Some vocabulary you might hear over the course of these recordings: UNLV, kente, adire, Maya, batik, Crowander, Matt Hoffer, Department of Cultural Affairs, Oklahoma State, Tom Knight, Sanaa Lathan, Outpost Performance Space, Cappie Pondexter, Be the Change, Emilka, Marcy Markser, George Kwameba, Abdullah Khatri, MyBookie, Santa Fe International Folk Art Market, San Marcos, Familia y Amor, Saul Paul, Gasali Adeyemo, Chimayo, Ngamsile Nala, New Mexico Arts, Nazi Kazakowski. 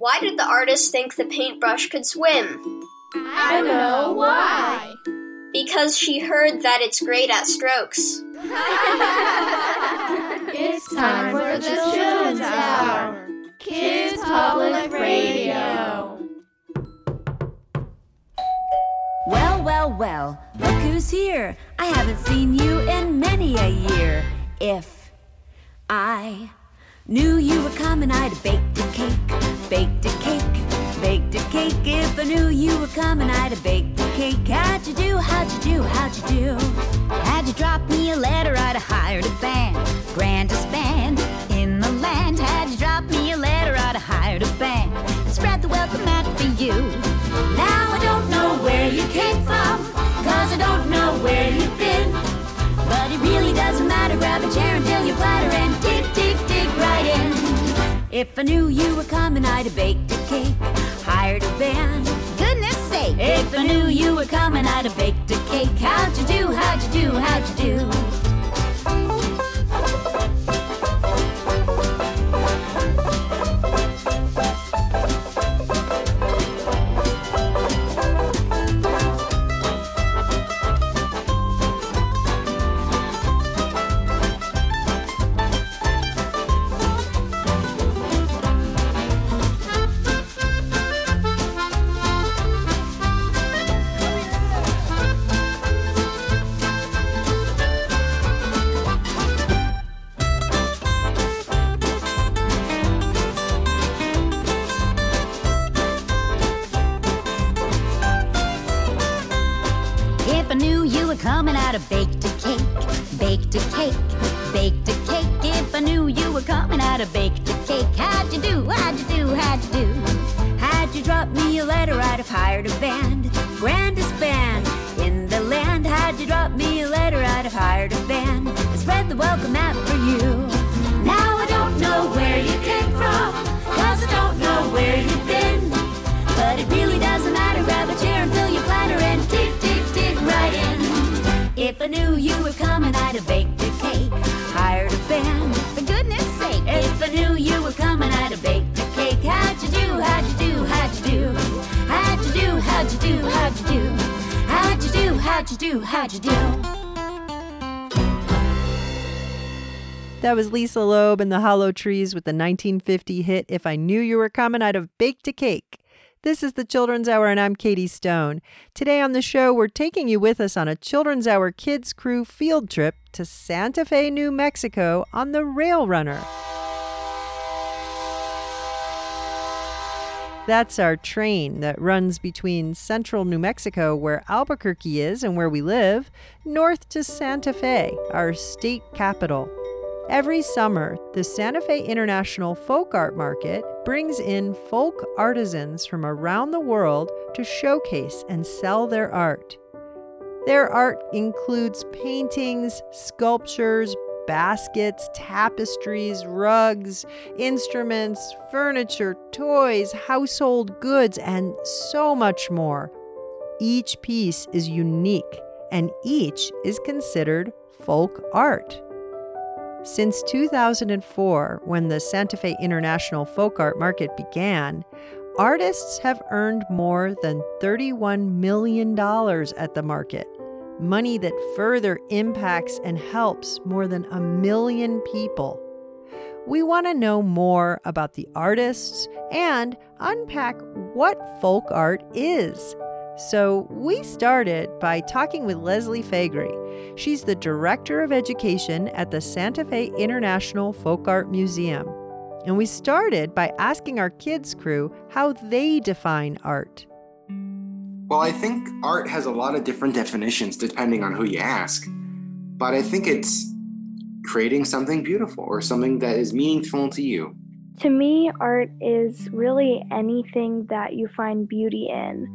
Why did the artist think the paintbrush could swim? I don't know why. Because she heard that it's great at strokes. It's time for the Children's Hour, Kids Public Radio. Well, look who's here. I haven't seen you in many a year. If I knew you were coming, I'd have baked a cake. If I knew you were coming, I'd have baked a cake. How'd you do? Had you dropped me a letter, I'd have hired a band. Grandest band in the land. Had you dropped me a letter, I'd have hired a band. And spread the welcome mat for you. Now I don't know where you came from, 'cause I don't know where you've been. But it really doesn't matter, grab a chair until you're flatter and dig, dig, dig right in. If I knew you were coming, I'd have baked a cake, hired a band. Goodness sake! If I knew you were coming, I'd have baked a cake. How'd you do? That was Lisa Loeb and the Hollow Trees with the 1950 hit, If I Knew You Were Coming, I'd Have Baked a Cake. This is the Children's Hour, and I'm Katie Stone. Today on the show, we're taking you with us on a Children's Hour Kids Crew field trip to Santa Fe, New Mexico on the Rail Runner. That's our train that runs between central New Mexico, where Albuquerque is and where we live, north to Santa Fe, our state capital. Every summer, the Santa Fe International Folk Art Market brings in folk artisans from around the world to showcase and sell their art. Their art includes paintings, sculptures, baskets, tapestries, rugs, instruments, furniture, toys, household goods, and so much more. Each piece is unique, and each is considered folk art. Since 2004, when the Santa Fe International Folk Art Market began, artists have earned more than $31 million at the market, money that further impacts and helps more than 1 million people. We want to know more about the artists and unpack what folk art is. So we started by talking with Leslie Fagri. She's the Director of Education at the Santa Fe International Folk Art Museum. And we started by asking our kids' crew how they define art. Well, I think art has a lot of different definitions depending on who you ask. But I think it's creating something beautiful or something that is meaningful to you. To me, art is really anything that you find beauty in.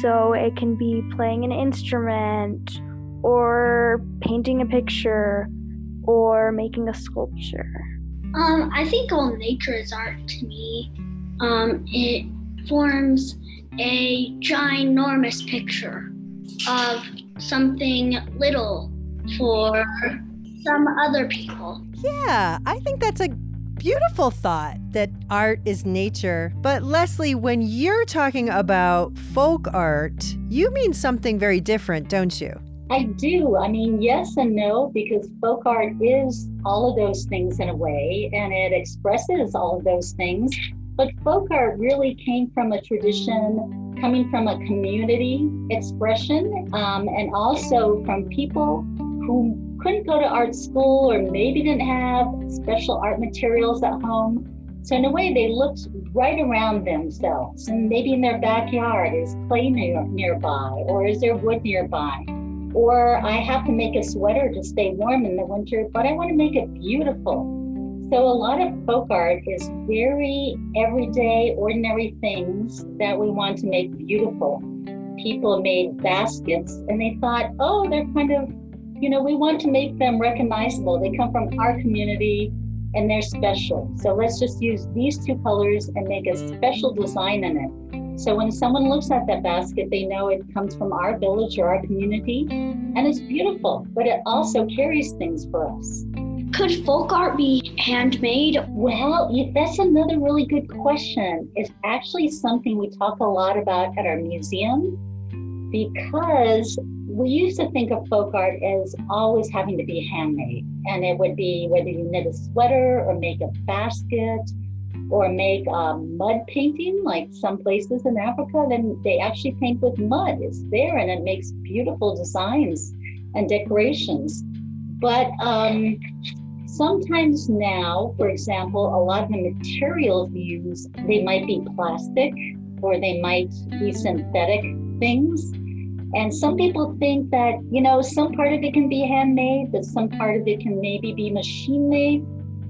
So it can be playing an instrument, or painting a picture, or making a sculpture. I think all nature is art to me. It forms a ginormous picture of something little for some other people. Yeah, I think that's a beautiful thought that art is nature. But Leslie, when you're talking about folk art, you mean something very different, don't you? I do. I mean, yes and no, because folk art is all of those things in a way, and it expresses all of those things. But folk art really came from a tradition, coming from a community expression, and also from people who couldn't go to art school or maybe didn't have special art materials at home. So in a way, they looked right around themselves, and maybe in their backyard is clay nearby, or is there wood nearby? Or I have to make a sweater to stay warm in the winter, but I want to make it beautiful. So a lot of folk art is very everyday, ordinary things that we want to make beautiful. People made baskets and they thought, oh, they're kind of, you know, we want to make them recognizable. They come from our community and they're special. So let's just use these two colors and make a special design in it. So when someone looks at that basket, they know it comes from our village or our community, and it's beautiful, but it also carries things for us. Could folk art be handmade? Well, that's another really good question. It's actually something we talk a lot about at our museum, because we used to think of folk art as always having to be handmade, and it would be whether you knit a sweater or make a basket or make a mud painting, like some places in Africa, then they actually paint with mud. It's there and it makes beautiful designs and decorations. But sometimes now, for example, a lot of the materials we use, they might be plastic or they might be synthetic things. And some people think that, you know, some part of it can be handmade, but some part of it can maybe be machine-made.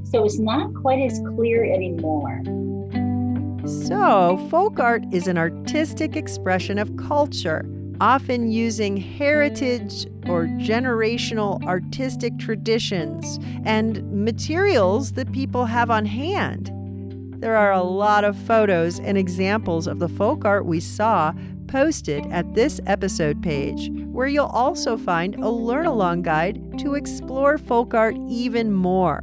So it's not quite as clear anymore. So folk art is an artistic expression of culture, often using heritage or generational artistic traditions and materials that people have on hand. There are a lot of photos and examples of the folk art we saw posted at this episode page, where you'll also find a learn-along guide to explore folk art even more.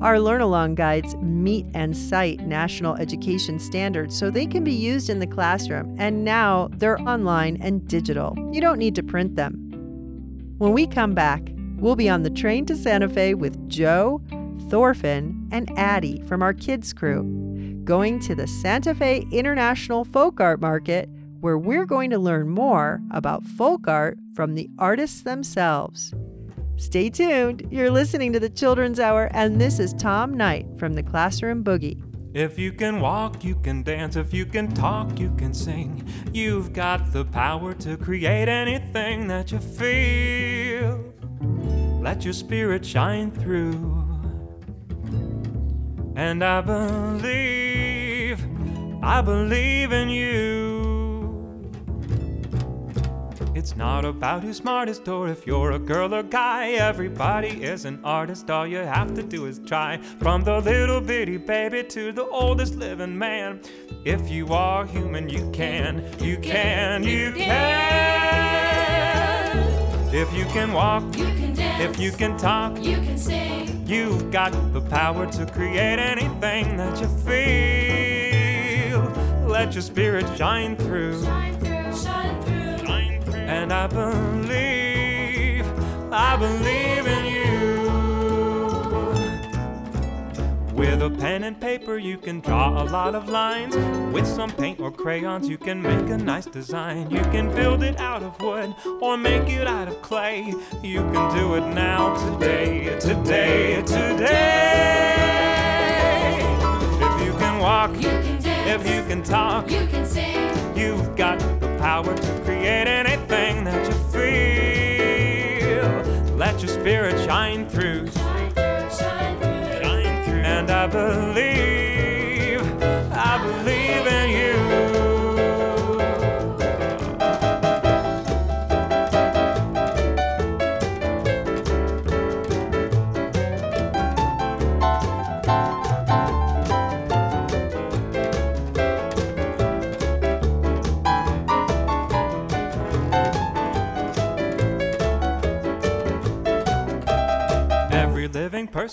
Our learn-along guides meet and cite national education standards so they can be used in the classroom, and now they're online and digital. You don't need to print them. When we come back, we'll be on the train to Santa Fe with Joe, Thorfinn, and Addie from our kids' crew, going to the Santa Fe International Folk Art Market, where we're going to learn more about folk art from the artists themselves. Stay tuned. You're listening to the Children's Hour, and this is Tom Knight from the Classroom Boogie. If you can walk, you can dance. If you can talk, you can sing. You've got the power to create anything that you feel. Let your spirit shine through. And I believe in you. It's not about who's smartest or if you're a girl or guy. Everybody is an artist, all you have to do is try. From the little bitty baby to the oldest living man. If you are human, you can, you can, you can. If you can walk, you can dance. If you can talk, you can sing. You've got the power to create anything that you feel. Let your spirit shine through. Shine through, shine through. And I believe in you. With a pen and paper you can draw a lot of lines. With some paint or crayons you can make a nice design. You can build it out of wood or make it out of clay. You can do it now, today, today, today. If you can walk, you can dance. If you can talk, you can sing. You've got the power to create anything that you feel. Let your spirit shine through. Shine through, shine through, shine through. And I believe in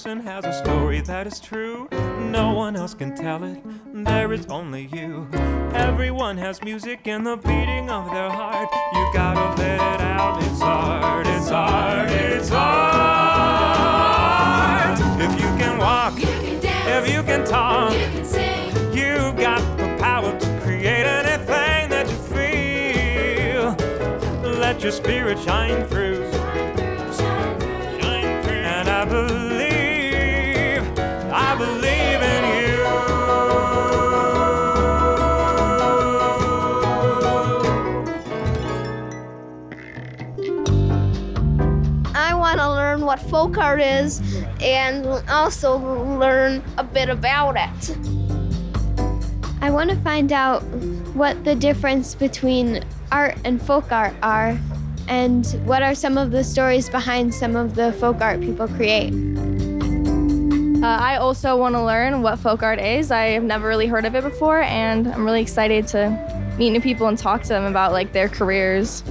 person has a story that is true. No one else can tell it, there is only you. Everyone has music and the beating of their heart. You gotta let it out, it's art, it's art, it's art. If you can walk, you can dance, if you can talk, you can sing. You got the power to create anything that you feel. Let your spirit shine through. I believe in you. I want to learn what folk art is and also learn a bit about it. I want to find out what the difference between art and folk art are and what are some of the stories behind some of the folk art people create. I also want to learn what folk art is. I have never really heard of it before, and I'm really excited to meet new people and talk to them about their careers.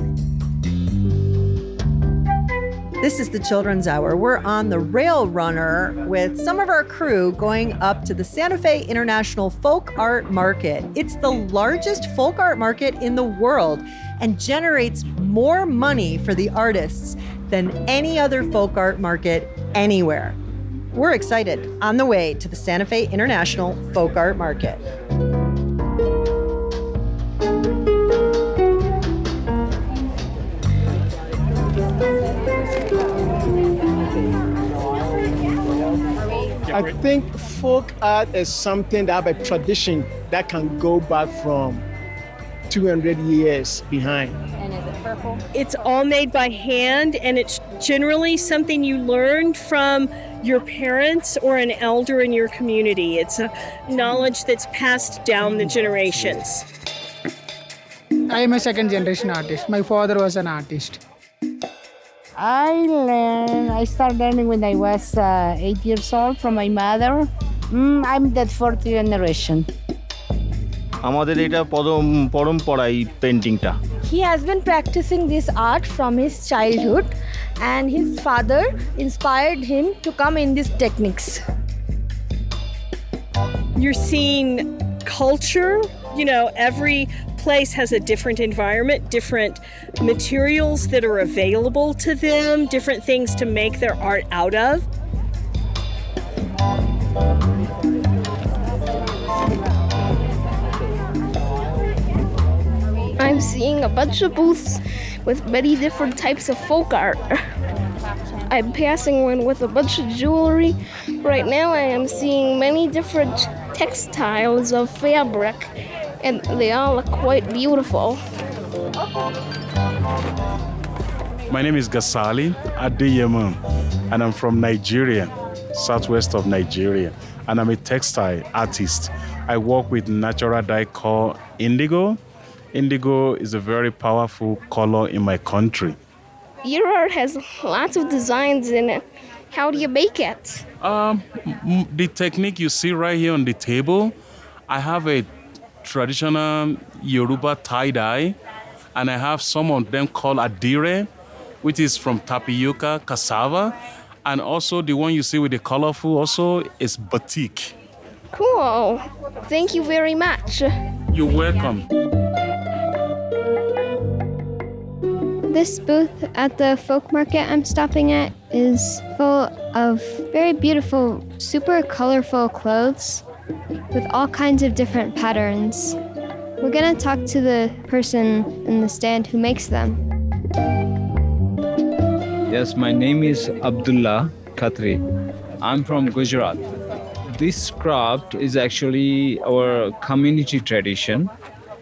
This is the Children's Hour. We're on the Rail Runner with some of our crew going up to the Santa Fe International Folk Art Market. It's the largest folk art market in the world and generates more money for the artists than any other folk art market anywhere. We're excited, on the way to the Santa Fe International Folk Art Market. I think folk art is something that have a tradition that can go back from 200 years behind. And is it purple? It's all made by hand, and it's generally something you learned from your parents or an elder in your community. It's a knowledge that's passed down the generations. I am a second generation artist. My father was an artist. I started learning when I was 8 years old from my mother. I'm the fourth generation. He has been practicing this art from his childhood, and his father inspired him to come in these techniques. You're seeing culture, every place has a different environment, different materials that are available to them, different things to make their art out of. I'm seeing a bunch of booths with many different types of folk art. I'm passing one with a bunch of jewelry. Right now I am seeing many different textiles of fabric, and they all look quite beautiful. My name is Gasali Adeyemo, and I'm from Nigeria, southwest of Nigeria, and I'm a textile artist. I work with natural dye called indigo. Indigo is a very powerful color in my country. Your art has lots of designs in it. How do you make it? The technique you see right here on the table, I have a traditional Yoruba tie-dye, and I have some of them called adire, which is from tapioca, cassava, and also the one you see with the colorful also is batik. Cool. Thank you very much. You're welcome. This booth at the folk market I'm stopping at is full of very beautiful, super colorful clothes with all kinds of different patterns. We're going to talk to the person in the stand who makes them. Yes, my name is Abdullah Khatri. I'm from Gujarat. This craft is actually our community tradition.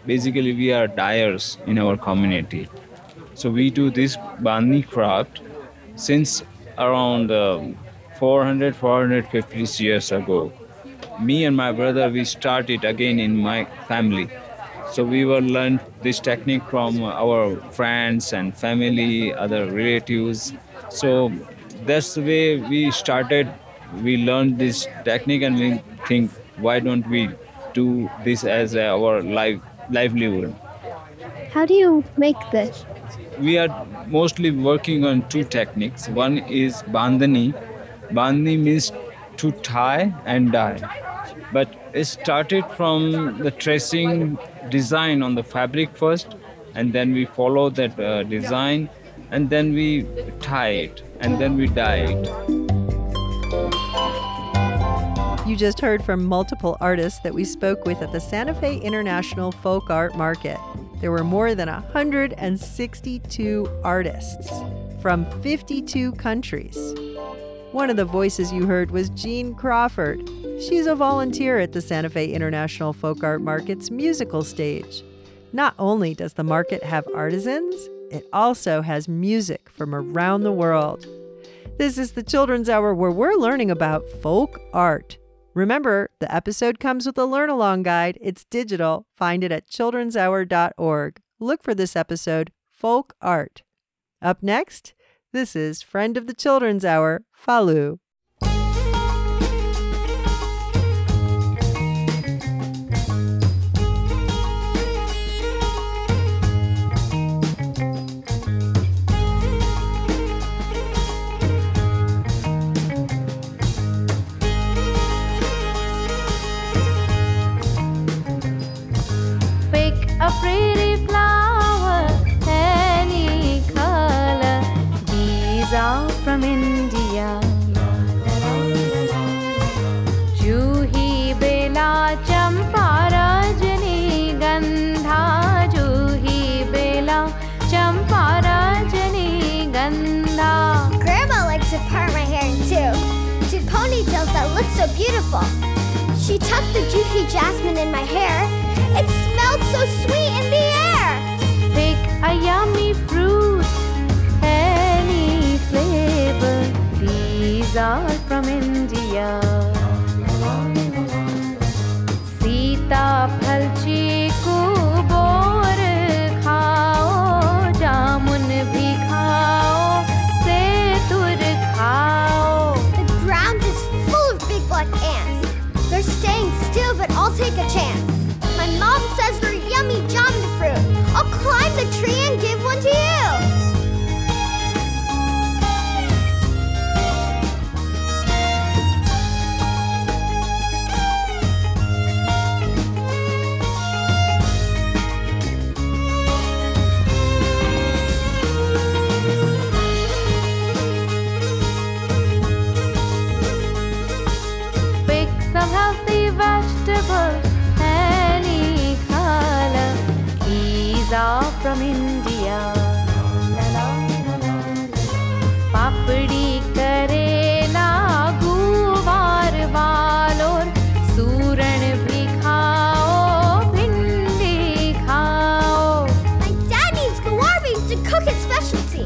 Basically, we are dyers in our community. So we do this Bandhani craft since around 400-450 years ago. Me and my brother, we started again in my family. So we were learned this technique from our friends and family, other relatives. So that's the way we started. We learned this technique, and we think, why don't we do this as our livelihood? How do you make this? We are mostly working on two techniques. One is Bandhani. Bandhani means to tie and dye. But it started from the tracing design on the fabric first, and then we follow that design, and then we tie it, and then we dye it. You just heard from multiple artists that we spoke with at the Santa Fe International Folk Art Market. There were more than 162 artists from 52 countries. One of the voices you heard was Jean Crawford. She's a volunteer at the Santa Fe International Folk Art Market's musical stage. Not only does the market have artisans, it also has music from around the world. This is the Children's Hour, where we're learning about folk art. Remember, the episode comes with a learn-along guide. It's digital. Find it at childrenshour.org. Look for this episode, Folk Art. Up next, this is Friend of the Children's Hour, Falu. Pick a pretty flower, any color. These are from India. Juhi bela champa rajani gandha, juhi bela champa rajani gandha. Grandma likes to part my hair in two, to ponytails that look so beautiful. She tucked the juhi jasmine in my hair. It smelled so sweet in the air. Pick a yummy fruit, any flavor. These are from India. Sita phal chiku bor khao, jamun bhi khao, setur khao. The ground is full of big black ants. They're staying still, but I'll take a chance. My mom says they're yummy jam fruit. I'll climb the tree and give one to you. Pick some healthy vegetables, any color. These are from India. Papdi karela, guvar valor, suran bhi khao, bhindi khao. My dad needs guar beans to cook his specialty.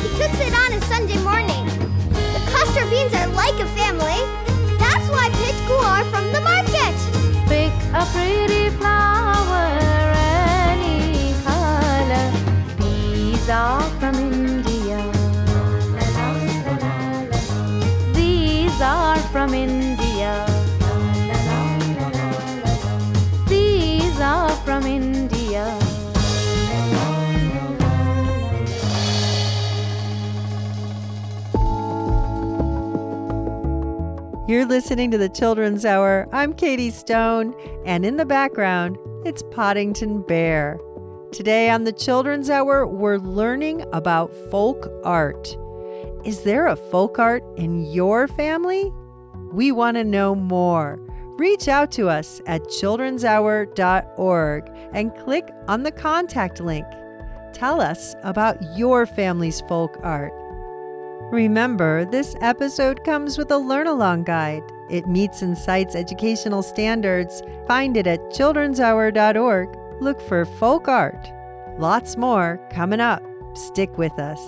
He cooks it on a Sunday morning. The custard beans are like a family. That's why I picked guar from the market. Pick a pretty flower, any color. These are from India. These are from India. These are from India. You're listening to the Children's Hour. I'm Katie Stone, and in the background, it's Poddington Bear. Today on the Children's Hour, we're learning about folk art. Is there a folk art in your family? We want to know more. Reach out to us at childrenshour.org and click on the contact link. Tell us about your family's folk art. Remember, this episode comes with a learn-along guide. It meets and cites educational standards. Find it at childrenshour.org. Look for folk art. Lots more coming up. Stick with us.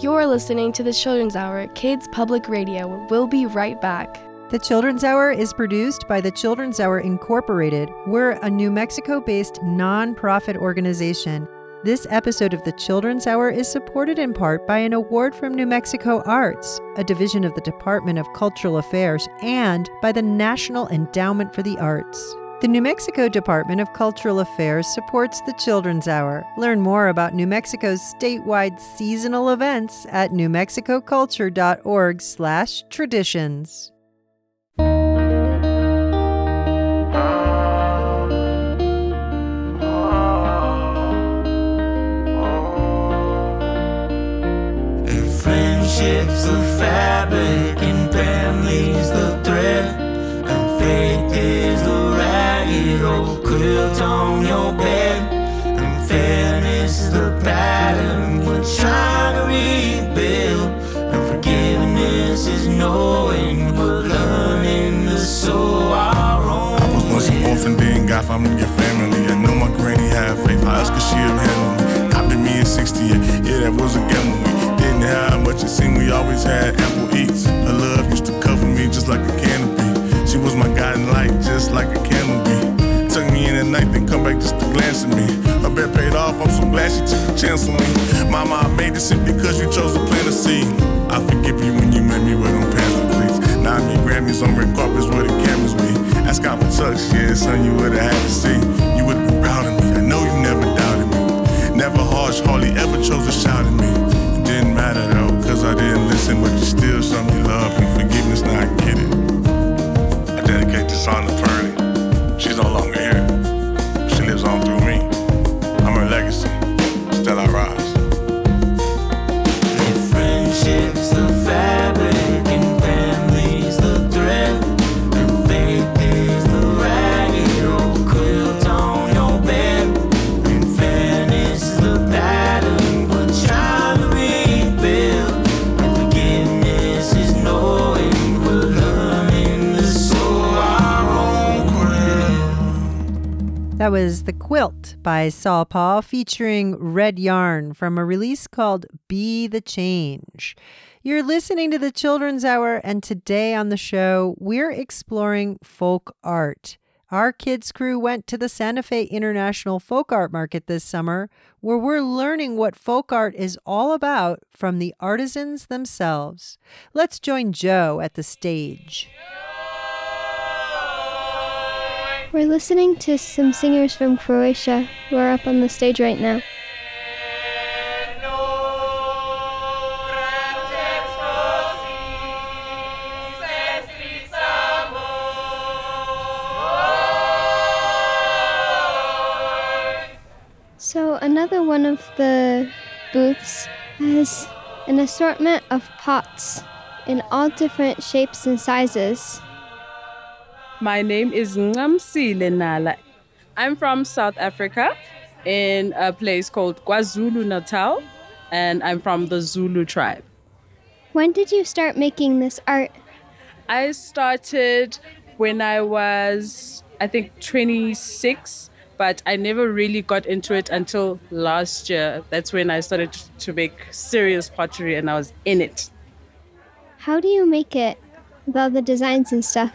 You're listening to the Children's Hour, Kids Public Radio. We'll be right back. The Children's Hour is produced by the Children's Hour Incorporated. We're a New Mexico-based nonprofit organization. This episode of the Children's Hour is supported in part by an award from New Mexico Arts, a division of the Department of Cultural Affairs, and by the National Endowment for the Arts. The New Mexico Department of Cultural Affairs supports the Children's Hour. Learn more about New Mexico's statewide seasonal events at newmexicoculture.org/traditions. quilt on your bed, and fairness is the pattern we're trying to rebuild, and forgiveness is knowing we're learning to sow our own. I was once an orphan, then got from your family. I know my granny had faith, I asked her she'll handle me. Copped me in 60, yeah, that was a gamble. We didn't have much, it seemed we always had ample eats. Her love used to cover me just like a canopy. She was my guiding light, just like a candle be. Took me in at night, then come back just to glance at me. Her bet paid off, I'm so glad she took a chance on me. Mama, I made this shit because you chose to plant a seed. I forgive you when you made me wear them pants for please. Now I'm your Grammys on red carpets where the cameras be. Ask out for Chuck's, yeah, son, you would've had to see. You would've been proud of me, I know you never doubted me. Never harsh, hardly ever chose to shout at me. It didn't matter though, cause I didn't listen. But you still something you love, and forgiveness, now I get it. Dedicate this song to Purdy. She's no longer here. She lives on through me. I'm her legacy. Still I rise. And friendship's the fabric, and family's the thread, and faith is the ragged old quilt on your bed, and fairness is the pattern we're trying to rebuild, and forgiveness is knowing we're learning to sew our own quilt. That was The Quilt by Saul Paul featuring Red Yarn from a release called Be the Change. You're listening to the Children's Hour, and today on the show, we're exploring folk art. Our kids' crew went to the Santa Fe International Folk Art Market this summer, where we're learning what folk art is all about from the artisans themselves. Let's join Joe at the stage. We're listening to some singers from Croatia who are up on the stage right now. So another one of the booths has an assortment of pots in all different shapes and sizes. My name is Ngamsile Nala. I'm from South Africa in a place called KwaZulu-Natal, and I'm from the Zulu tribe. When did you start making this art? I started when I was, 26, but I never really got into it until last year. That's when I started to make serious pottery, and I was in it. How do you make it with all the designs and stuff?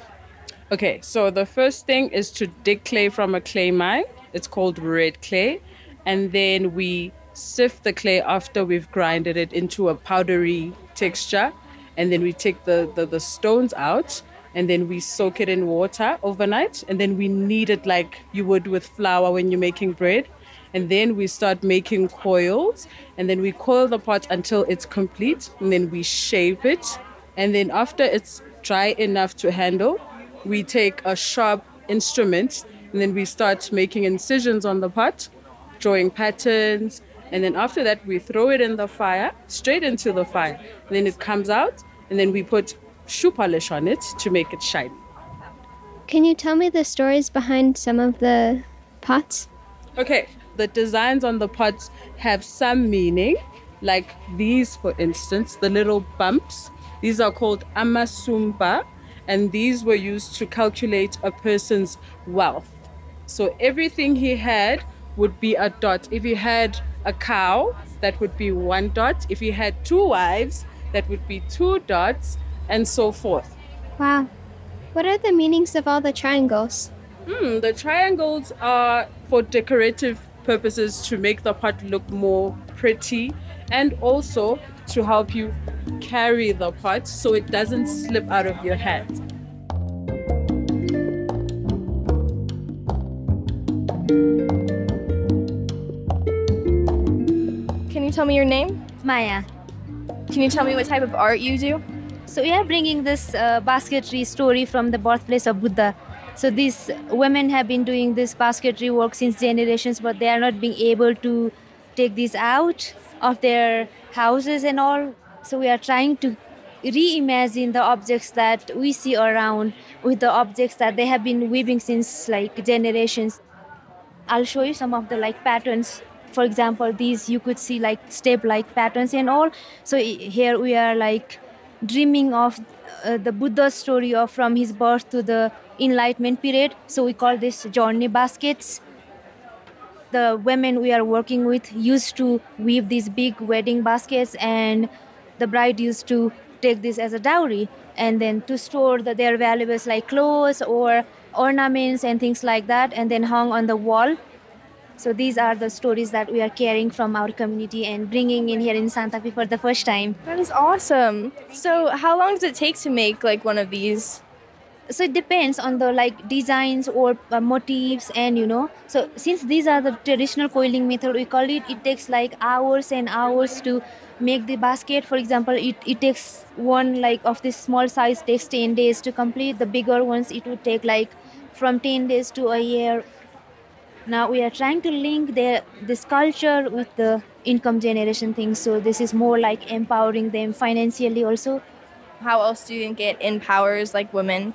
Okay, so the first thing is to dig clay from a clay mine. It's called red clay. And then we sift the clay after we've grinded it into a powdery texture. And then we take the stones out, and then we soak it in water overnight. And then we knead it like you would with flour when you're making bread. And then we start making coils. And then we coil the pot until it's complete. And then we shape it. And then after it's dry enough to handle, we take a sharp instrument, and then we start making incisions on the pot, drawing patterns, and then after that we throw it in the fire, straight into the fire. And then it comes out, and then we put shoe polish on it to make it shine. Can you tell me the stories behind some of the pots? Okay, the designs on the pots have some meaning, like these, for instance, the little bumps. These are called amasumba. And these were used to calculate a person's wealth. So everything he had would be a dot. If he had a cow, that would be one dot. If he had two wives, that would be two dots, and so forth. Wow. What are the meanings of all the triangles? The triangles are for decorative purposes to make the pot look more pretty, and also to help you carry the pot so it doesn't slip out of your hand. Can you tell me your name? Maya. Can you tell me what type of art you do? So we are bringing this basketry story from the birthplace of Buddha. So these women have been doing this basketry work since generations, but they are not being able to take this out of their houses and all. So we are trying to reimagine the objects that we see around with the objects that they have been weaving since generations. I'll show you some of the like patterns. For example, these you could see like step-like patterns and all. So here we are like dreaming of the Buddha's story of from his birth to the enlightenment period. So we call this journey baskets. The women we are working with used to weave these big wedding baskets, and the bride used to take this as a dowry and then to store their valuables like clothes or ornaments and things like that, and then hung on the wall. So these are the stories that we are carrying from our community and bringing in here in Santa Fe for the first time. That is awesome. So how long does it take to make like one of these? So it depends on the like designs or motifs, and you know, so since these are the traditional coiling method, we call it, it takes like hours and hours to make the basket. For example, it takes one like of this small size takes 10 days to complete. The bigger ones, it would take like from 10 days to a year. Now we are trying to link this culture with the income generation thing. So this is more like empowering them financially also. How else do you get empowers like women?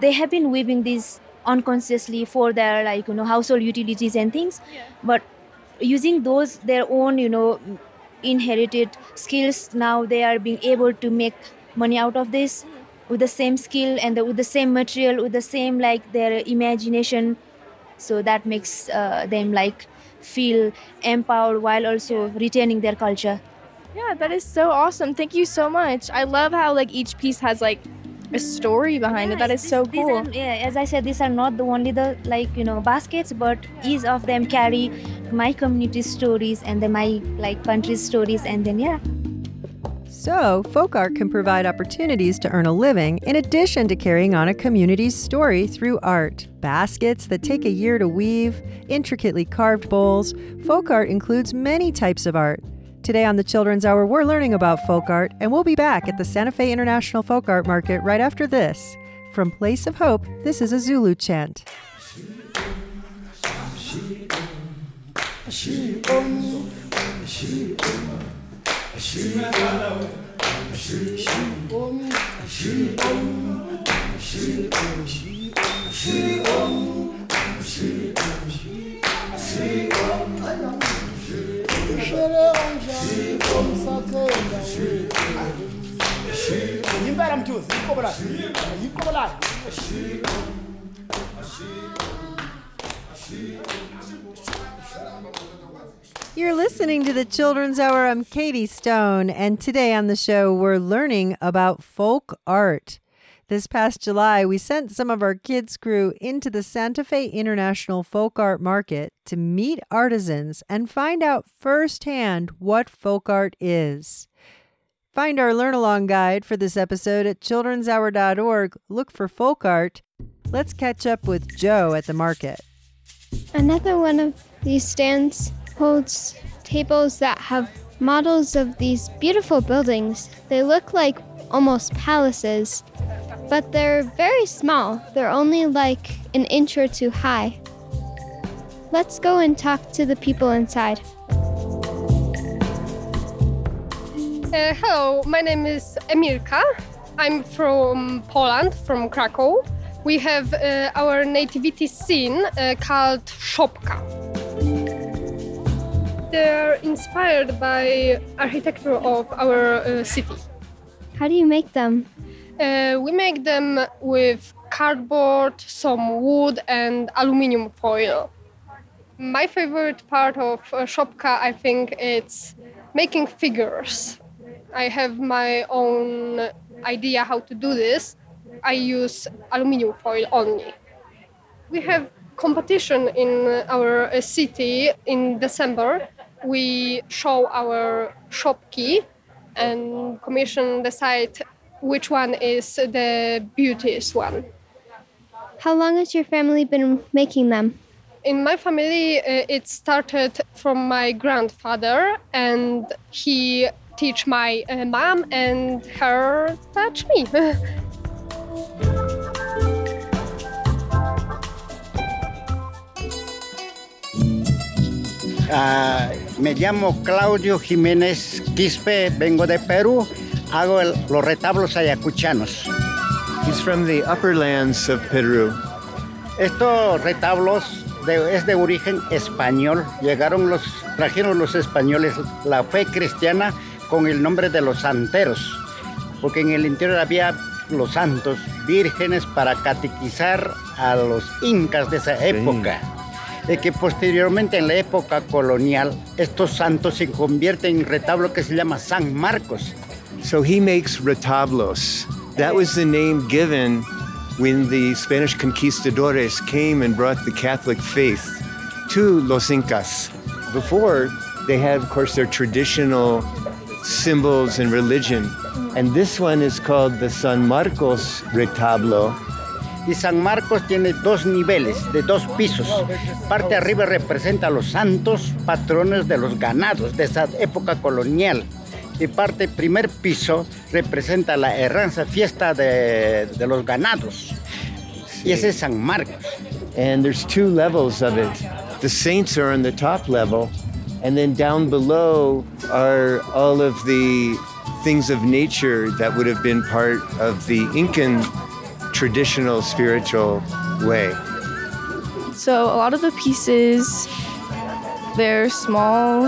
They have been weaving these unconsciously for their like, you know, household utilities and things. Yeah. But using those, their own, you know, inherited skills, now they are being able to make money out of this with the same skill and with the same material, with the same like their imagination. So that makes them like feel empowered while also retaining their culture. Yeah, that is so awesome. Thank you so much. I love how like each piece has like a story behind it. That is so cool. As I said, these are not the only the like, you know, baskets, but each of them carry my community's stories and then my like country's stories, and then yeah. So folk art can provide opportunities to earn a living in addition to carrying on a community's story through art. Baskets that take a year to weave, intricately carved bowls. Folk art includes many types of art. Today on the Children's Hour, we're learning about folk art, and we'll be back at the Santa Fe International Folk Art Market right after this. From Place of Hope, this is a Zulu chant. You're listening to the Children's Hour. I'm Katie Stone, and today on the show, we're learning about folk art. This past July, we sent some of our kids' crew into the Santa Fe International Folk Art Market to meet artisans and find out firsthand what folk art is. Find our Learn Along guide for this episode at childrenshour.org. Look for folk art. Let's catch up with Joe at the market. Another one of these stands holds tables that have models of these beautiful buildings. They look like almost palaces, but they're very small. They're only like an inch or two high. Let's go and talk to the people inside. Hello, my name is Emilka. I'm from Poland, from Krakow. We have our nativity scene called Szopka. They're inspired by architecture of our city. How do you make them? We make them with cardboard, some wood and aluminium foil. My favorite part of Szopka, I think, it's making figures. I have my own idea how to do this. I use aluminium foil only. We have competition in our city in December. We show our Szopki and commission decide which one is the beauteous one. How long has your family been making them? In my family, it started from my grandfather, and he teach my mom and her touch me. Me llamo Claudio Jiménez Quispe, vengo de Peru, hago los retablos ayacuchanos. He's from the upper lands of Peru. Estos retablos es de origen español. Trajeron los españoles la fe cristiana con el nombre de los santeros, porque en el interior había los santos, vírgenes para catequizar a los incas de esa época. Sí. Y que posteriormente en la época colonial, estos santos se convierten en retablo que se llama San Marcos. So he makes retablos. That was the name given when the Spanish conquistadores came and brought the Catholic faith to los Incas. Before, they had, of course, their traditional symbols and religion. And this one is called the San Marcos retablo. Y San Marcos tiene dos niveles, de dos pisos. Parte arriba representa a los santos patrones de los ganados de esa época colonial. Y parte primer piso representa la herranza, fiesta de los ganados. Y ese es San Marcos. And there's two levels of it. The saints are on the top level, and then down below are all of the things of nature that would have been part of the Incan traditional spiritual way. So a lot of the pieces, they're small.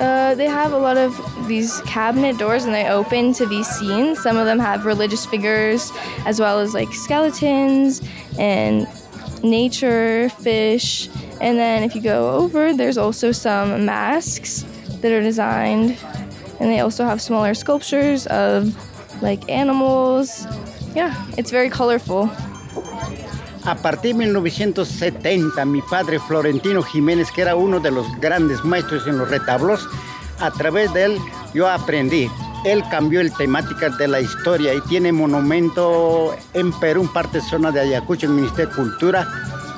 They have a lot of these cabinet doors, and they open to these scenes. Some of them have religious figures, as well as like skeletons and nature, fish. And then if you go over, there's also some masks that are designed. And they also have smaller sculptures of, like, animals. Yeah, it's very colorful. A partir de 1970, mi padre Florentino Jiménez, que era uno de los grandes maestros en los retablos, a través de él yo aprendí. Él cambió el temática de la historia y tiene monumento en Perú, en parte zona de Ayacucho, en el Ministerio de Cultura.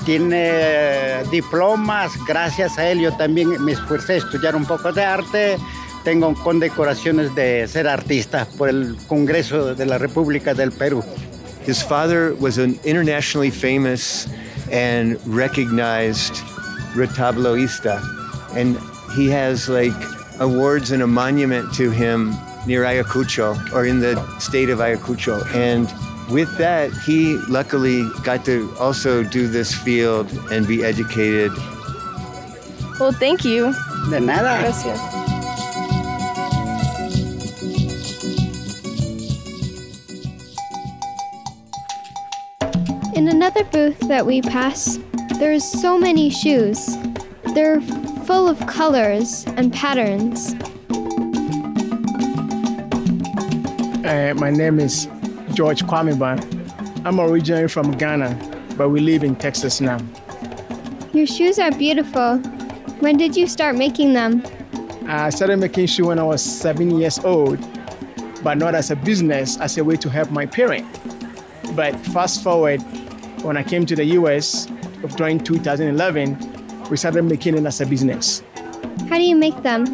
Tiene diplomas, gracias a él yo también me esforcé a estudiar un poco de arte. Tengo condecoraciones de ser artista por el Congreso de la República del Perú. His father was an internationally famous and recognized retabloista. And he has like awards and a monument to him near Ayacucho, or in the state of Ayacucho. And with that, he luckily got to also do this field and be educated. Well, thank you. De nada. Gracias. In another booth that we pass, there's so many shoes. They're full of colors and patterns. My name is George Kwameba. I'm originally from Ghana, but we live in Texas now. Your shoes are beautiful. When did you start making them? I started making shoes when I was 7 years old, but not as a business, as a way to help my parents. But fast forward, when I came to the U.S. during 2011, we started making it as a business. How do you make them?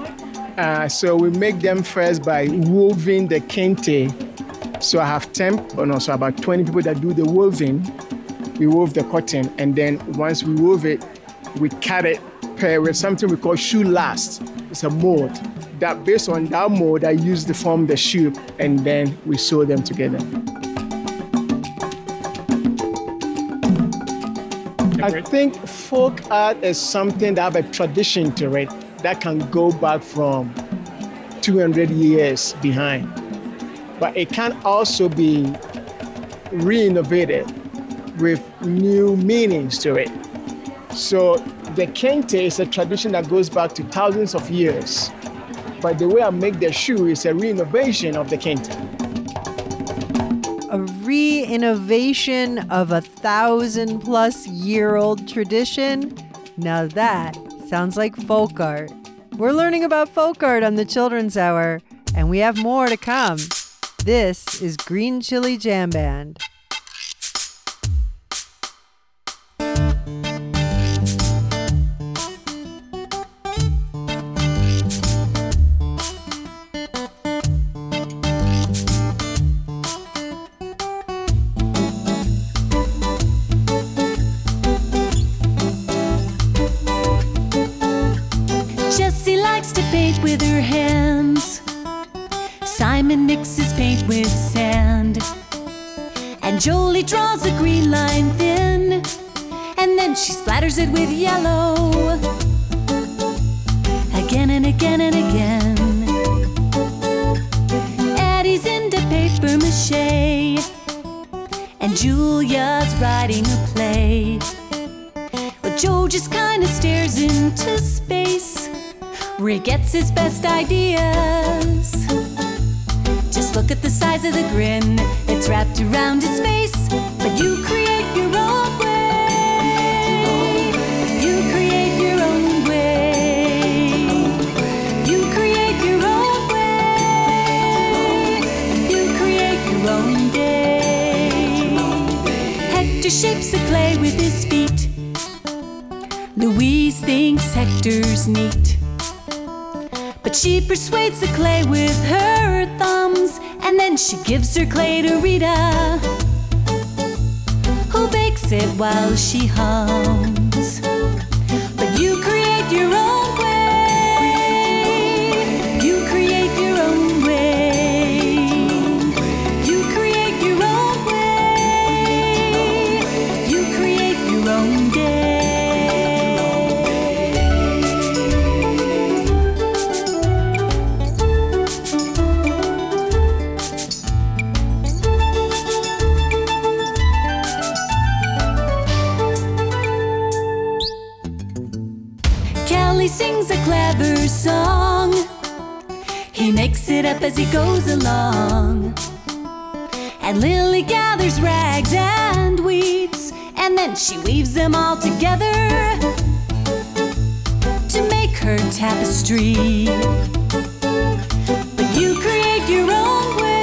So we make them first by weaving the kente. So I have about 20 people that do the weaving. We weave the cotton, and then once we weave it, we cut it with something we call shoe last. It's a mold. That based on that mold, I use to form the shoe, and then we sew them together. I think folk art is something that have a tradition to it that can go back from 200 years behind. But it can also be renovated with new meanings to it. So the kente is a tradition that goes back to thousands of years. But the way I make the shoe is a re-innovation of the kente. A re-innovation of 1,000+ year old tradition? Now that sounds like folk art. We're learning about folk art on the Children's Hour, and we have more to come. This is Green Chili Jam Band. and then she splatters it with yellow. Again and again and again. Eddie's into paper mache, and Julia's writing a play. Well, Joe just kind of stares into space, where he gets his best ideas. Just look at the size of the grin, it's wrapped around his face, but you create your own way. You create your own way. You create your own way. You create your own day. Hector shapes the clay with his feet. Louise thinks Hector's neat, but she persuades the clay with her thumbs, and then she gives her clay to Rita, who bakes it while she hums. But you create your own way. You create your own way. You create your own way. You create your own day. Sings a clever song, he makes it up as he goes along. And Lily gathers rags and weeds, and then she weaves them all together to make her tapestry. But you create your own way.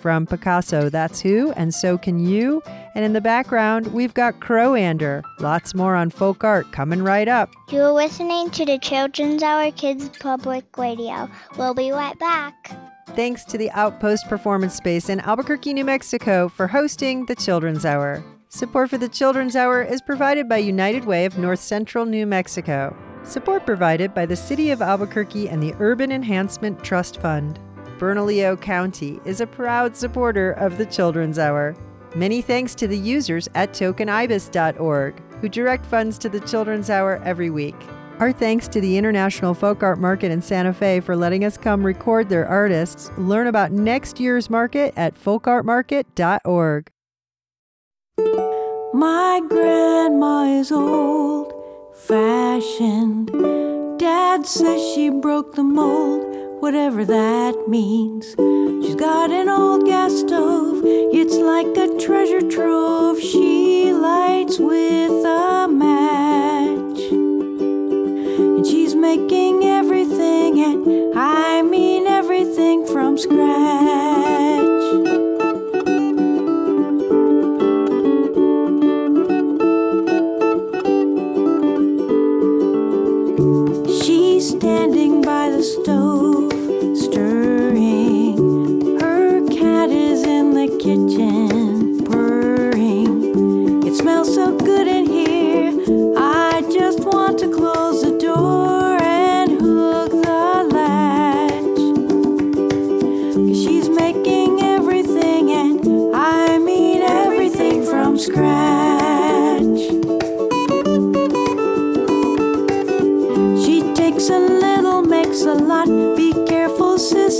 From Picasso, That's Who, and So Can You. And in the background, we've got Crowander. Lots more on folk art coming right up. You're listening to the Children's Hour Kids Public Radio. We'll be right back. Thanks to the Outpost Performance Space in Albuquerque, New Mexico for hosting the Children's Hour. Support for the Children's Hour is provided by United Way of North Central New Mexico. Support provided by the City of Albuquerque and the Urban Enhancement Trust Fund. Bernalillo County is a proud supporter of the Children's Hour. Many thanks to the users at tokenibis.org who direct funds to the Children's Hour every week. Our thanks to the International Folk Art Market in Santa Fe for letting us come record their artists. Learn about next year's market at folkartmarket.org. My grandma is old-fashioned. Dad says she broke the mold, whatever that means. She's got an old gas stove, it's like a treasure trove. She lights with from scratch. She's standing by the stove, stirring. Her cat is in the kitchen, purring. It smells so good in here, I just want to close the door.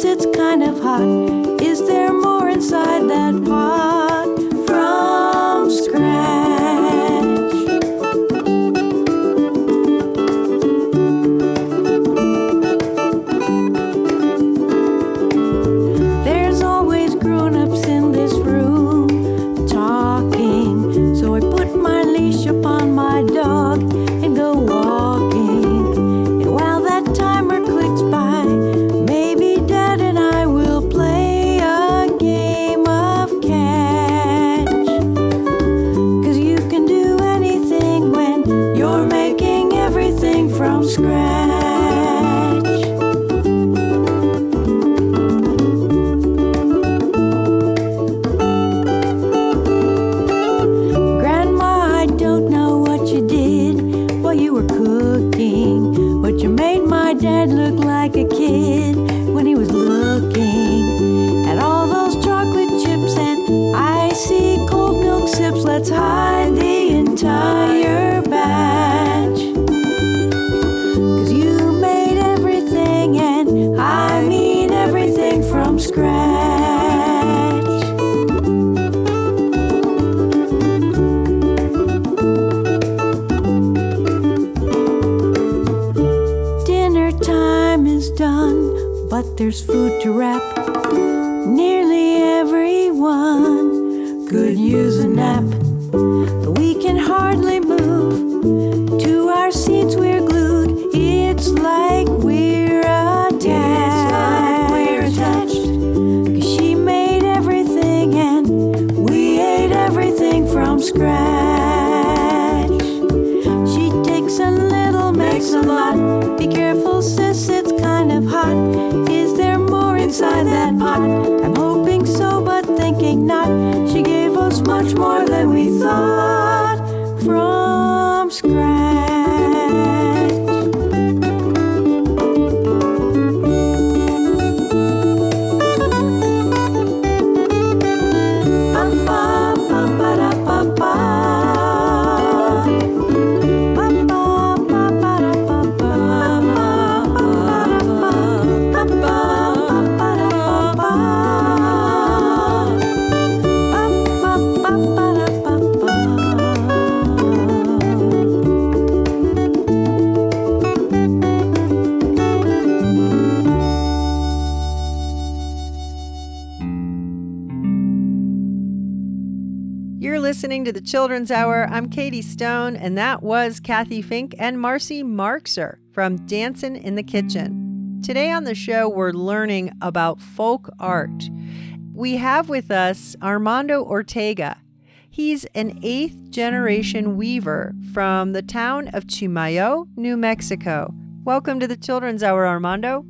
It's kind of hot. Is there more inside that pot? From scratch. There's always grown-ups in this room talking, so I put my leash upon my dog and go walking. And while that timer clicks by, there's food to wrap. Nearly everyone could use a nap. But we can hardly move. To our seats we're glued. It's like we're attached. Cause she made everything and we ate everything from scratch. She takes a little, makes a lot. Be careful, sis, it's kind of hot. Inside that pot, I'm hoping so, but thinking not. She gave us much more than we thought from scratch. Listening to the Children's Hour. I'm Katie Stone, and that was Kathy Fink and Marcy Markser from Dancin' in the Kitchen. Today on the show, we're learning about folk art. We have with us Armando Ortega. He's an 8th-generation weaver from the town of Chimayo, New Mexico. Welcome to the Children's Hour, Armando.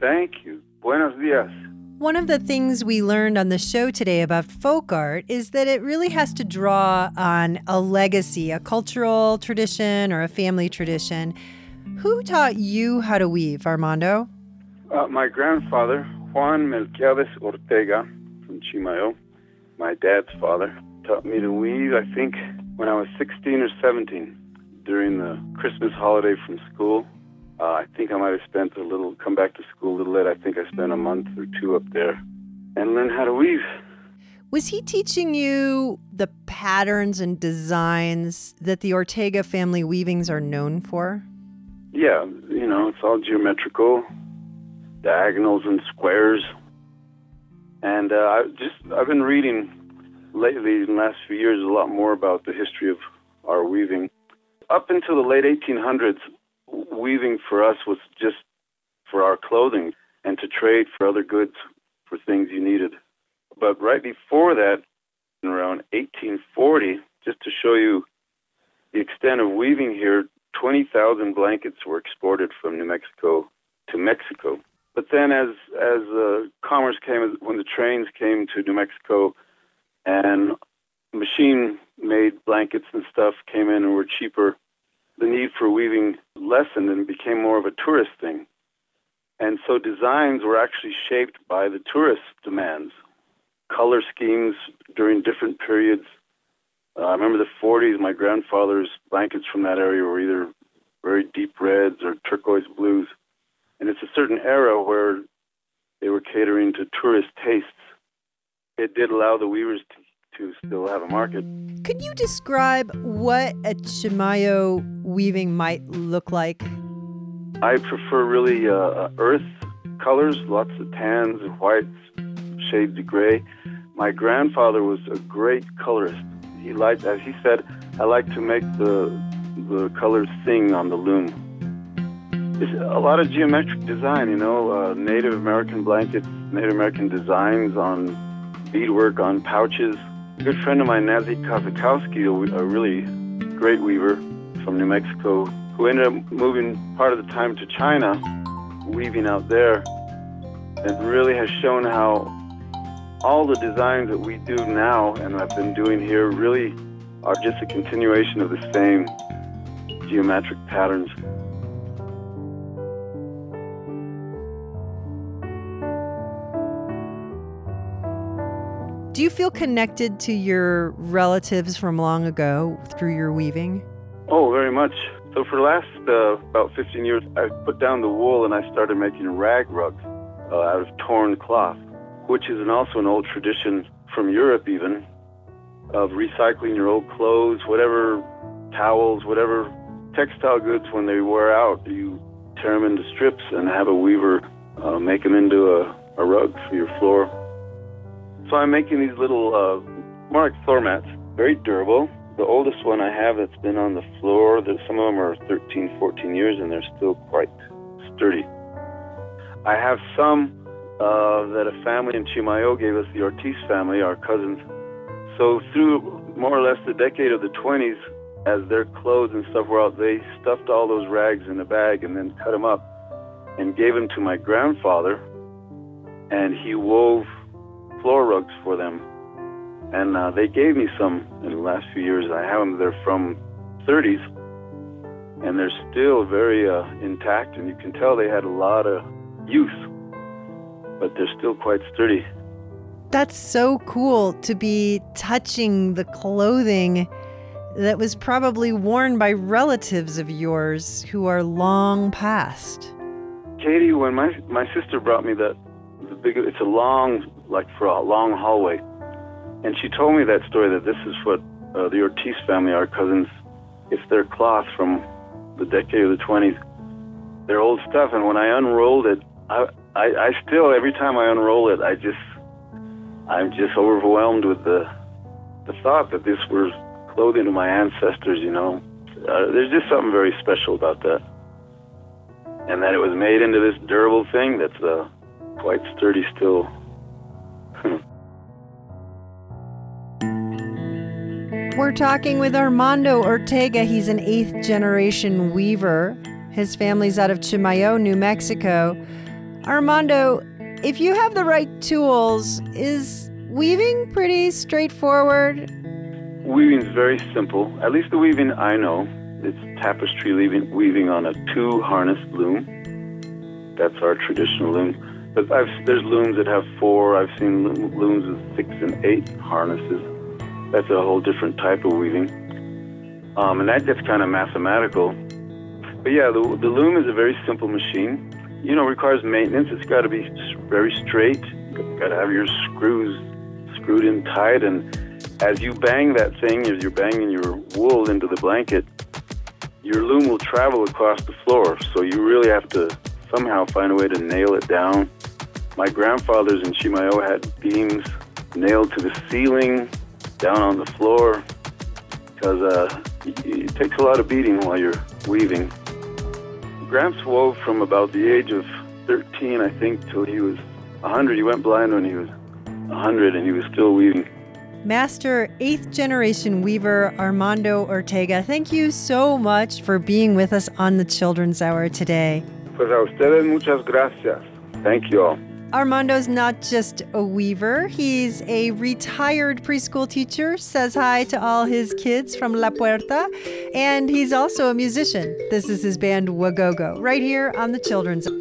Thank you. Buenos dias. One of the things we learned on the show today about folk art is that it really has to draw on a legacy, a cultural tradition or a family tradition. Who taught you how to weave, Armando? My grandfather, Juan Melquiades Ortega from Chimayo, my dad's father, taught me to weave, I think, when I was 16 or 17 during the Christmas holiday from school. I think I might have spent come back to school a little late. I think I spent a month or two up there and learned how to weave. Was he teaching you the patterns and designs that the Ortega family weavings are known for? Yeah, it's all geometrical, diagonals and squares. And I've been reading lately, in the last few years, a lot more about the history of our weaving. Up until the late 1800s, weaving for us was just for our clothing and to trade for other goods. for things you needed. But right before that, around 1840, just to show you the extent of weaving here, 20,000 blankets were exported from New Mexico to Mexico. But then as commerce came, when the trains came to New Mexico and machine-made blankets and stuff came in and were cheaper, the need for weaving lessened and became more of a tourist thing. And so designs were actually shaped by the tourist demands. Color schemes during different periods. I remember the 40s, my grandfather's blankets from that area were either very deep reds or turquoise blues. And it's a certain era where they were catering to tourist tastes. It did allow the weavers to still have a market. Could you describe what a Chimayo weaving might look like? I prefer really earth colors, lots of tans and whites, shades of gray. My grandfather was a great colorist. He liked, as he said, I like to make the colors sing on the loom. It's a lot of geometric design, you know, Native American blankets, Native American designs on beadwork, on pouches. A good friend of mine, Nazi Kazakowski, a really great weaver from New Mexico, who ended up moving part of the time to China, weaving out there, and really has shown how all the designs that we do now and I've been doing here really are just a continuation of the same geometric patterns. Do you feel connected to your relatives from long ago through your weaving? Oh, very much. So for the last about 15 years, I put down the wool and I started making rag rugs out of torn cloth, which is also an old tradition from Europe even, of recycling your old clothes, whatever towels, whatever textile goods, when they wear out, you tear them into strips and have a weaver make them into a rug for your floor. So I'm making these little marked floor mats, very durable. The oldest one I have that's been on the floor, some of them are 13, 14 years, and they're still quite sturdy. I have some that a family in Chimayo gave us, the Ortiz family, our cousins. So through more or less the decade of the 20s, as their clothes and stuff were out, they stuffed all those rags in a bag and then cut them up and gave them to my grandfather, and he wove floor rugs for them, and they gave me some in the last few years. I have them, they're from 30s, and they're still very intact, and you can tell they had a lot of use, but they're still quite sturdy. That's so cool to be touching the clothing that was probably worn by relatives of yours who are long past. Katie, when my sister brought me it's a long, like for a long hallway. And she told me that story, that this is what the Ortiz family, our cousins, it's their cloth from the decade of the 20s, their old stuff. And when I unrolled it, I still, every time I unroll it, I'm just overwhelmed with the thought that this was clothing of my ancestors, you know. There's just something very special about that. And that it was made into this durable thing that's quite sturdy still. We're talking with Armando Ortega. He's an 8th-generation weaver. His family's out of Chimayo, New Mexico. Armando, if you have the right tools, is weaving pretty straightforward? Weaving's very simple. At least the weaving I know. It's tapestry weaving on a 2-harness loom. That's our traditional loom. But there's looms that have 4. I've seen looms with 6 and 8 harnesses. That's a whole different type of weaving. And that gets kind of mathematical. But yeah, the loom is a very simple machine. You know, it requires maintenance. It's got to be very straight. You've got to have your screws screwed in tight. And as you bang that thing, as you're banging your wool into the blanket, your loom will travel across the floor. So you really have to somehow find a way to nail it down. My grandfathers in Chimayo had beams nailed to the ceiling, down on the floor, because it takes a lot of beating while you're weaving. Gramps wove from about the age of 13, I think, till he was 100. He went blind when he was 100, and he was still weaving. Master 8th-generation weaver Armando Ortega, thank you so much for being with us on the Children's Hour today. Pues a ustedes muchas gracias. Thank you all. Armando's not just a weaver. He's a retired preschool teacher, says hi to all his kids from La Puerta, and he's also a musician. This is his band Wagogo, right here on the Children's Hour.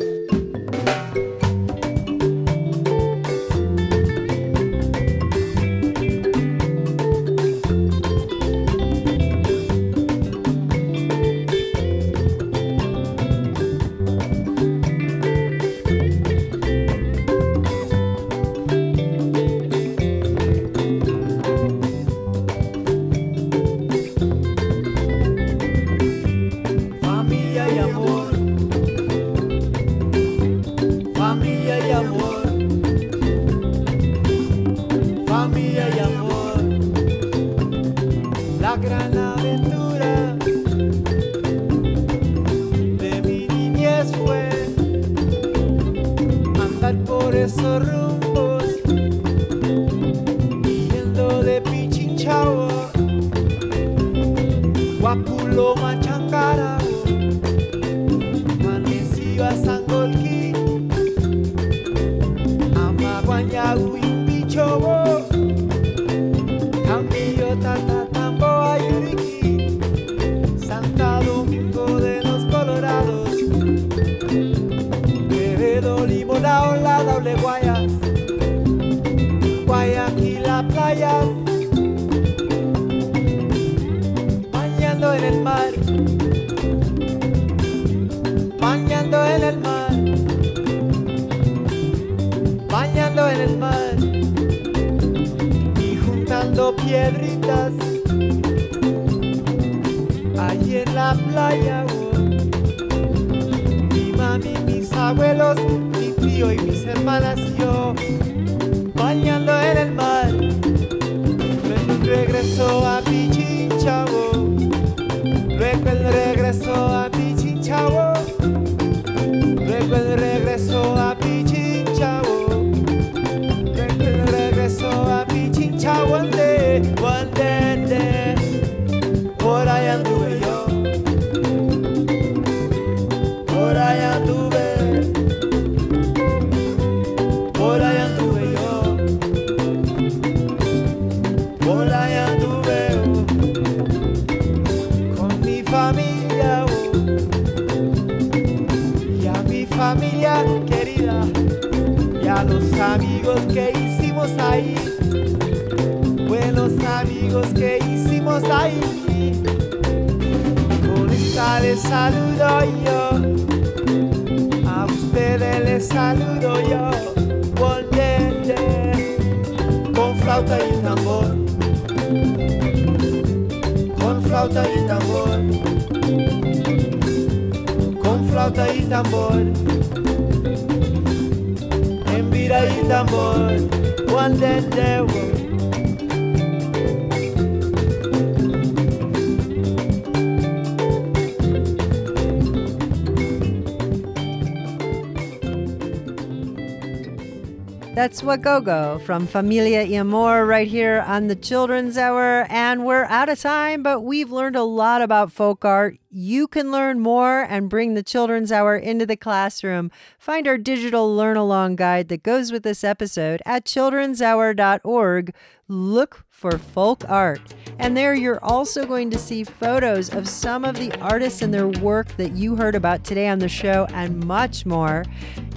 That's Wagogo from Familia y Amor right here on the Children's Hour. And we're out of time, but we've learned a lot about folk art. You can learn more and bring the Children's Hour into the classroom. Find our digital learn-along guide that goes with this episode at childrenshour.org. Look for folk art. And there you're also going to see photos of some of the artists and their work that you heard about today on the show and much more.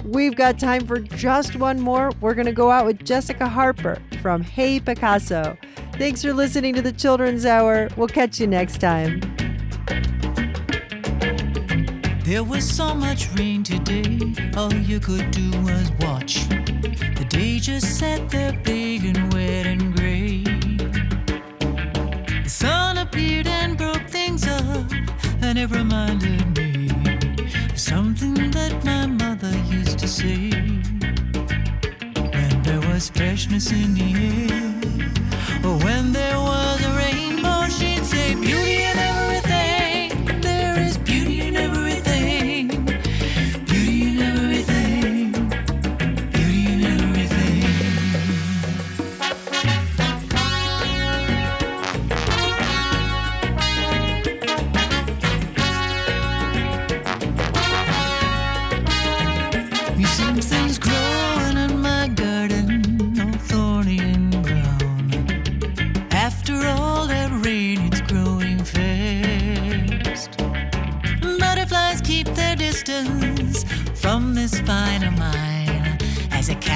We've got time for just one more. We're going to go out with Jessica Harper from Hey Picasso. Thanks for listening to the Children's Hour. We'll catch you next time. There was so much rain today, all you could do was watch. The day just sat there big and wet and gray. The sun appeared and broke things up, and it reminded me of something that my mother used to say. When there was freshness in the air, or when there was a rainbow, she'd say, beauty in everything, there is beauty in everything. Beauty in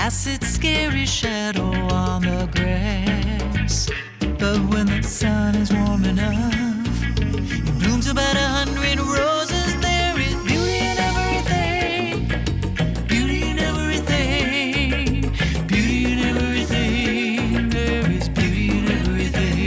casts its scary shadow on the grass. But when the sun is warm enough, it blooms about 100 roses. There is beauty in everything, beauty in everything, beauty in everything. There is beauty in everything.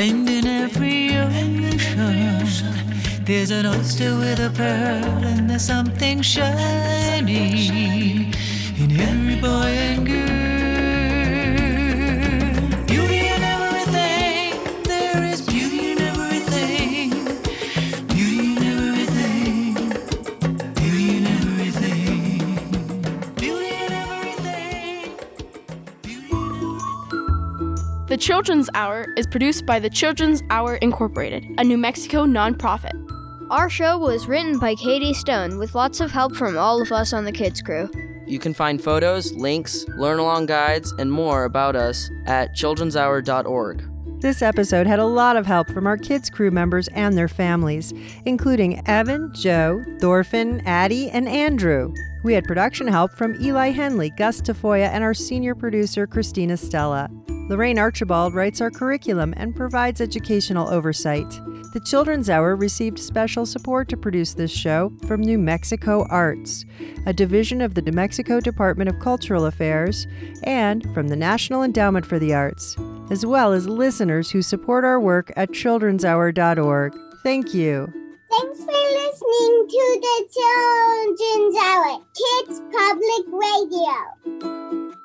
And in every ocean, there's an oyster with a pearl, and there's something shiny in every boy and girl. Beauty in everything, there is beauty in everything, beauty in everything, beauty in everything, beauty in everything, beauty in everything. The Children's Hour is produced by the Children's Hour Incorporated, a New Mexico nonprofit. Our show was written by Katie Stone, with lots of help from all of us on the Kids Crew. You can find photos, links, learn-along guides, and more about us at childrenshour.org. This episode had a lot of help from our Kids Crew members and their families, including Evan, Joe, Thorfinn, Addie, and Andrew. We had production help from Eli Henley, Gus Tafoya, and our senior producer, Christina Stella. Lorraine Archibald writes our curriculum and provides educational oversight. The Children's Hour received special support to produce this show from New Mexico Arts, a division of the New Mexico Department of Cultural Affairs, and from the National Endowment for the Arts, as well as listeners who support our work at childrenshour.org. Thank you. Thanks for listening to the Children's Hour, Kids Public Radio.